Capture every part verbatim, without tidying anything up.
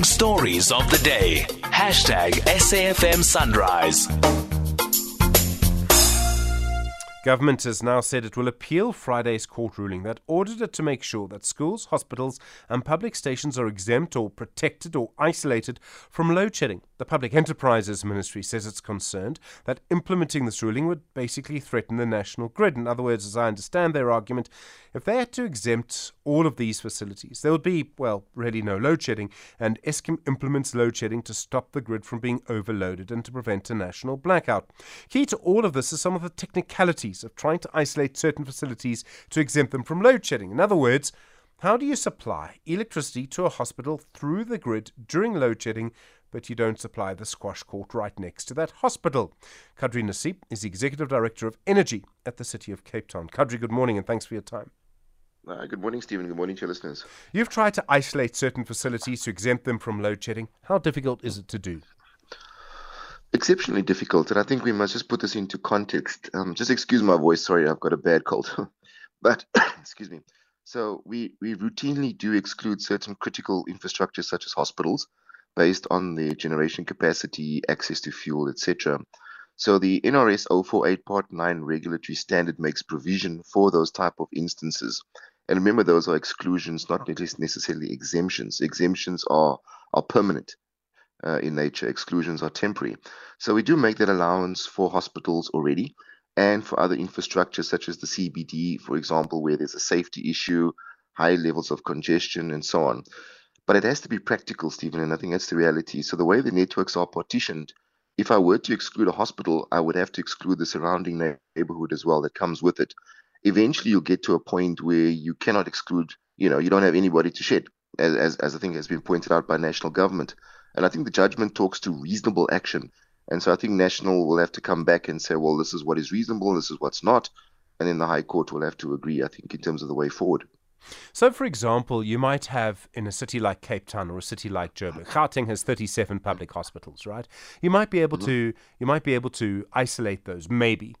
Big stories of the day. Hashtag S A F M Sunrise. Government has now said it will appeal Friday's court ruling that ordered it to make sure that schools, hospitals and public stations are exempt or protected or isolated from load shedding. The Public Enterprises Ministry says it's concerned that implementing this ruling would basically threaten the national grid. In other words, as I understand their argument, if they had to exempt all of these facilities, there would be, well, really no load shedding, and Eskom implements load shedding to stop the grid from being overloaded and to prevent a national blackout. Key to all of this is some of the technicalities of trying to isolate certain facilities to exempt them from load shedding. In other words, how do you supply electricity to a hospital through the grid during load shedding, but you don't supply the squash court right next to that hospital? Kadri Nassiep is the Executive Director of Energy at the City of Cape Town. Kadri, good morning and thanks for your time. Uh, good morning, Stephen. Good morning to your listeners. You've tried to isolate certain facilities to exempt them from load shedding. How difficult is it to do? Exceptionally difficult, and I think we must just put this into context. Um, just excuse my voice, sorry, I've got a bad cold. But, excuse me, so we, we routinely do exclude certain critical infrastructure such as hospitals based on their generation capacity, access to fuel, et cetera. So the N R S zero four eight Part nine regulatory standard makes provision for those type of instances. And remember, those are exclusions, not necessarily exemptions. Exemptions are, are permanent. Uh, in nature, exclusions are temporary. So we do make that allowance for hospitals already and for other infrastructure such as the C B D, for example, where there's a safety issue, high levels of congestion and so on. But it has to be practical, Stephen, and I think that's the reality. So the way the networks are partitioned, if I were to exclude a hospital, I would have to exclude the surrounding neighborhood as well that comes with it. Eventually, you'll get to a point where you cannot exclude, you know, you don't have anybody to shed, as, as, as I think has been pointed out by national government. And I think the judgment talks to reasonable action. And so I think national will have to come back and say, well, this is what is reasonable, this is what's not. And then the High Court will have to agree, I think, in terms of the way forward. So, for example, you might have in a city like Cape Town or a city like Joburg, Gauteng has thirty-seven public hospitals, right? You might be able mm-hmm. to you might be able to isolate those, maybe.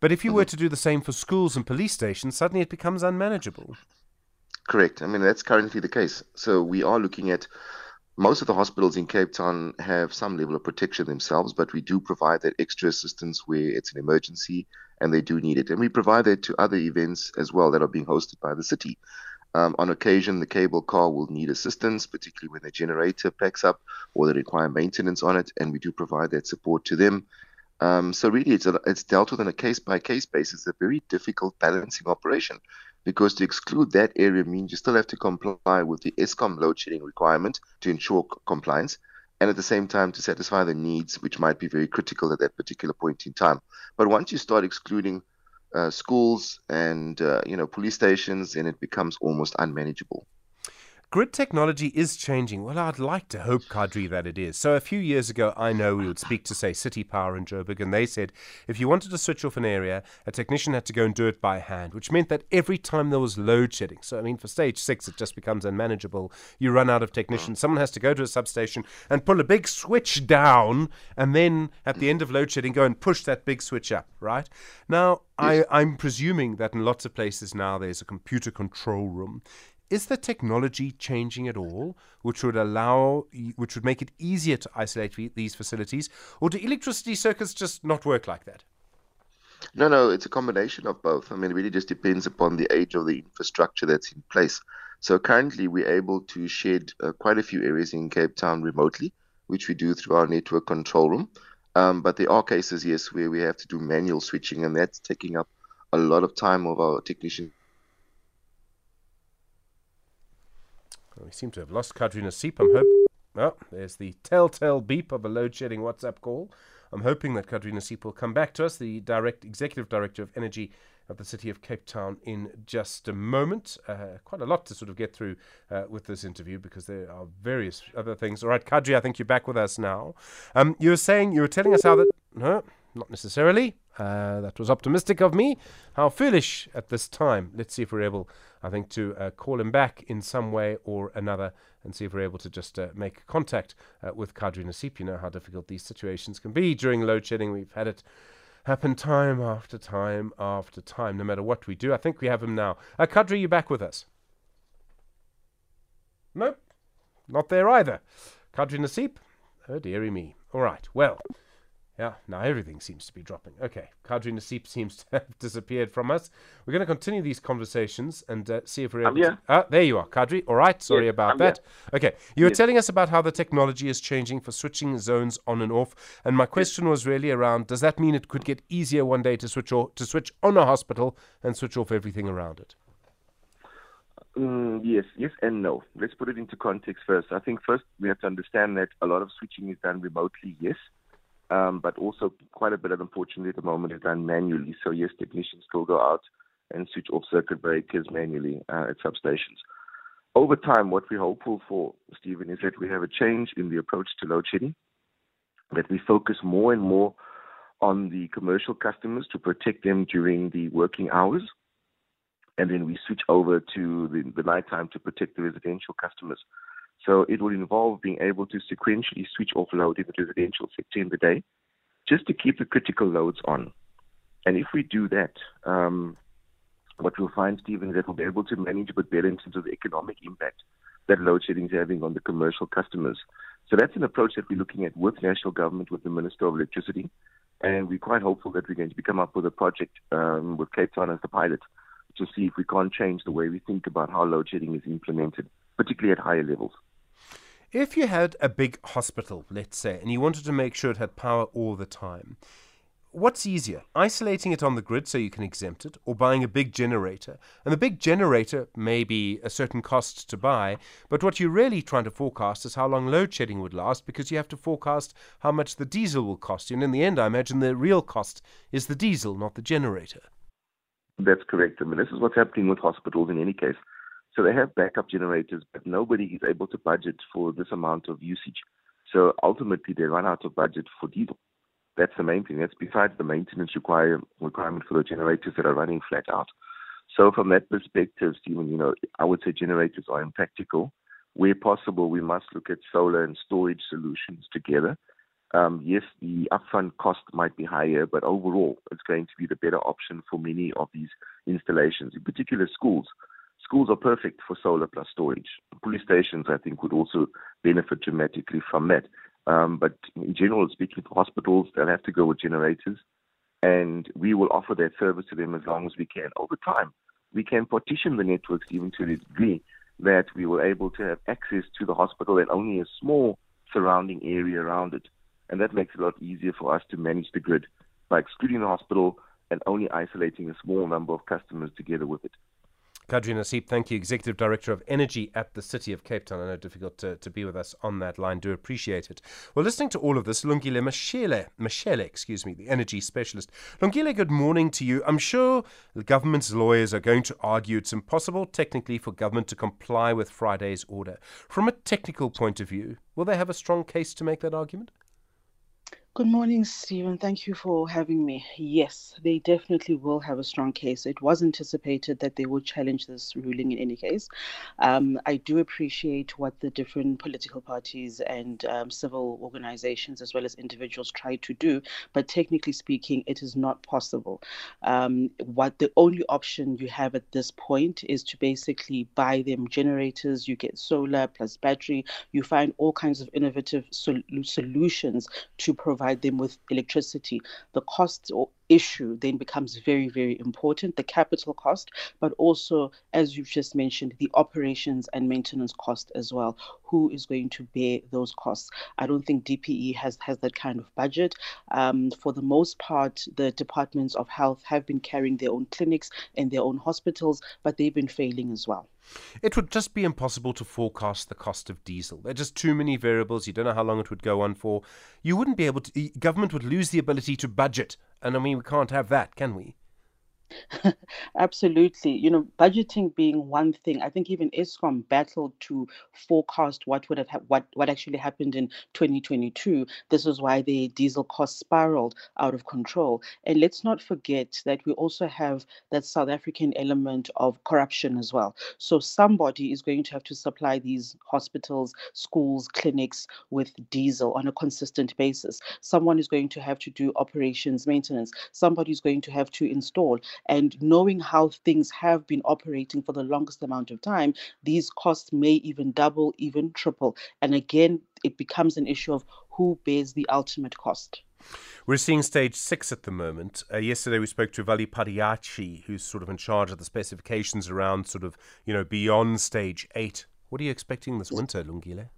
But if you mm-hmm. were to do the same for schools and police stations, suddenly it becomes unmanageable. Correct. I mean, that's currently the case. So we are looking at... Most of the hospitals in Cape Town have some level of protection themselves, but we do provide that extra assistance where it's an emergency and they do need it. And we provide that to other events as well that are being hosted by the city. Um, on occasion, the cable car will need assistance, particularly when the generator packs up or they require maintenance on it, and we do provide that support to them. Um, so really, it's, a, it's dealt with on a case-by-case basis. It's a very difficult balancing operation because to exclude that area means you still have to comply with the Eskom load shedding requirement to ensure c- compliance and at the same time to satisfy the needs, which might be very critical at that particular point in time. But once you start excluding uh, schools and uh, you know police stations, then it becomes almost unmanageable. Grid technology is changing. Well, I'd like to hope, Kadri, that it is. So a few years ago, I know we would speak to, say, City Power in Joburg, and they said if you wanted to switch off an area, a technician had to go and do it by hand, which meant that every time there was load shedding. So, I mean, for stage six, it just becomes unmanageable. You run out of technicians. Someone has to go to a substation and pull a big switch down, and then at the end of load shedding, go and push that big switch up, right? Now, I, I'm presuming that in lots of places now there's a computer control room. Is the technology changing at all, which would allow, which would make it easier to isolate these facilities, or do electricity circuits just not work like that? No, no, it's a combination of both. I mean, it really just depends upon the age of the infrastructure that's in place. So currently, we're able to shed uh, quite a few areas in Cape Town remotely, which we do through our network control room. Um, but there are cases, yes, where we have to do manual switching, and that's taking up a lot of time of our technicians. We seem to have lost Kadri Nassiep. I'm hoping... Oh, there's the telltale beep of a load-shedding WhatsApp call. I'm hoping that Kadri Nassiep will come back to us, the direct Executive Director of Energy at the City of Cape Town, in just a moment. Uh, quite a lot to sort of get through uh, with this interview because there are various other things. All right, Kadri, I think you're back with us now. Um, you were saying, you were telling us how that... No, not necessarily. Uh, that was optimistic of me. How foolish at this time. Let's see if we're able, I think, to uh, call him back in some way or another and see if we're able to just uh, make contact uh, with Kadri Nassiep. You know how difficult these situations can be during load shedding. We've had it happen time after time after time, no matter what we do. I think we have him now. Uh, Kadri, you back with us? Nope. not there either. Kadri Nassiep? Oh, dearie me. All right, well, yeah, now everything seems to be dropping. Okay, Kadri Nassiep seems to have disappeared from us. We're going to continue these conversations and uh, see if we're able I'm here. To... Ah, there you are, Kadri. All right, sorry yes, about I'm that. Here. Okay, you yes. were telling us about how the technology is changing for switching zones on and off, and my question yes. was really around, does that mean it could get easier one day to switch, or, to switch on a hospital and switch off everything around it? Mm, yes, yes and no. Let's put it into context first. I think first we have to understand that a lot of switching is done remotely, yes, um, but also quite a bit of, unfortunately, at the moment is done manually. So yes, technicians still go out and switch off circuit breakers manually uh, at substations. Over time, what we're hopeful for, Stephen, is that we have a change in the approach to load shedding, that we focus more and more on the commercial customers to protect them during the working hours. And then we switch over to the, the nighttime to protect the residential customers. So it will involve being able to sequentially switch off load in the residential sector in the day, just to keep the critical loads on. And if we do that, um, what we'll find, Stephen, is that we'll be able to manage a bit better in terms of the economic impact that load shedding is having on the commercial customers. So that's an approach that we're looking at with national government, with the Minister of Electricity. And we're quite hopeful that we're going to be come up with a project um, with Cape Town as the pilot, to see if we can't change the way we think about how load shedding is implemented, particularly at higher levels. If you had a big hospital, let's say, and you wanted to make sure it had power all the time, what's easier, isolating it on the grid so you can exempt it, or buying a big generator? And the big generator may be a certain cost to buy, but what you're really trying to forecast is how long load shedding would last, because you have to forecast how much the diesel will cost you. And in the end, I imagine the real cost is the diesel, not the generator. That's correct. I mean, this is what's happening with hospitals in any case. So they have backup generators, but nobody is able to budget for this amount of usage. So ultimately, they run out of budget for diesel. That's the main thing. That's besides the maintenance require, requirement for the generators that are running flat out. So from that perspective, Stephen, you know, I would say generators are impractical. Where possible, we must look at solar and storage solutions together. Um, yes, the upfront cost might be higher, but overall, it's going to be the better option for many of these installations, in particular schools. Schools are perfect for solar plus storage. Police stations, I think, would also benefit dramatically from that. Um, but in general, speaking for hospitals, they'll have to go with generators, and we will offer that service to them as long as we can. Over time, we can partition the networks even to the degree that we were able to have access to the hospital and only a small surrounding area around it. And that makes it a lot easier for us to manage the grid by excluding the hospital and only isolating a small number of customers together with it. Kadri Nassiep, thank you, Executive Director of Energy at the City of Cape Town. I know it's difficult to, to be with us on that line. Do appreciate it. Well, listening to all of this, Lungile Mashele, Mashele, excuse me, the energy specialist. Lungile, good morning to you. I'm sure the government's lawyers are going to argue it's impossible technically for government to comply with Friday's order. From a technical point of view, will they have a strong case to make that argument? Good morning, Stephen. Thank you for having me. Yes, they definitely will have a strong case. It was anticipated that they would challenge this ruling in any case. Um, I do appreciate what the different political parties and um, civil organizations as well as individuals try to do, but technically speaking, it is not possible. Um, what the only option you have at this point is to basically buy them generators, you get solar plus battery, you find all kinds of innovative sol- solutions to provide provide them with electricity. The cost or issue then becomes very, very important, the capital cost, but also, as you've just mentioned, the operations and maintenance cost as well. Who is going to bear those costs? I don't think D P E has, has that kind of budget. Um, for the most part, the departments of health have been carrying their own clinics and their own hospitals, but they've been failing as well. It would just be impossible to forecast the cost of diesel. There are just too many variables. You don't know how long it would go on for. You wouldn't be able to, government would lose the ability to budget. And I mean, we can't have that, can we? Absolutely. You know, budgeting being one thing. I think even Eskom battled to forecast what would have ha- what what actually happened in twenty twenty-two. This is why the diesel cost spiraled out of control. And let's not forget that we also have that South African element of corruption as well. So somebody is going to have to supply these hospitals, schools, clinics with diesel on a consistent basis. Someone is going to have to do operations maintenance. Somebody is going to have to install. And knowing how things have been operating for the longest amount of time, these costs may even double, even triple. And again, it becomes an issue of who bears the ultimate cost. We're seeing stage six at the moment. Uh, yesterday we spoke to Vali Padiachi, who's sort of in charge of the specifications around sort of, you know, beyond stage eight. What are you expecting this winter, Lungile?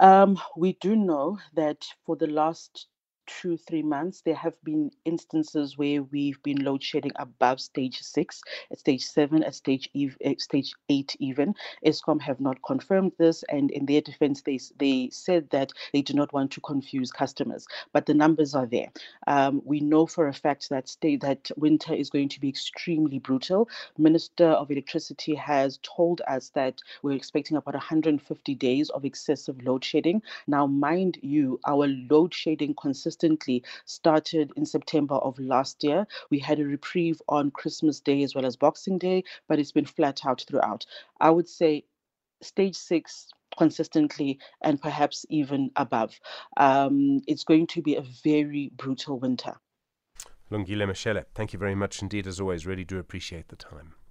Um, we do know that for the last two, three months, there have been instances where we've been load shedding above stage six, at stage seven, at stage ev- at stage eight even. Eskom have not confirmed this, and in their defense, they, they said that they do not want to confuse customers, but the numbers are there. Um, we know for a fact that, sta- that winter is going to be extremely brutal. Minister of Electricity has told us that we're expecting about one hundred fifty days of excessive load shedding. Now, mind you, our load shedding consists consistently started in September of last year. We had a reprieve on Christmas Day as well as Boxing Day, but it's been flat out throughout. I would say stage six consistently and perhaps even above. Um, it's going to be a very brutal winter. Lungile Mashele, thank you very much indeed as always. Really do appreciate the time.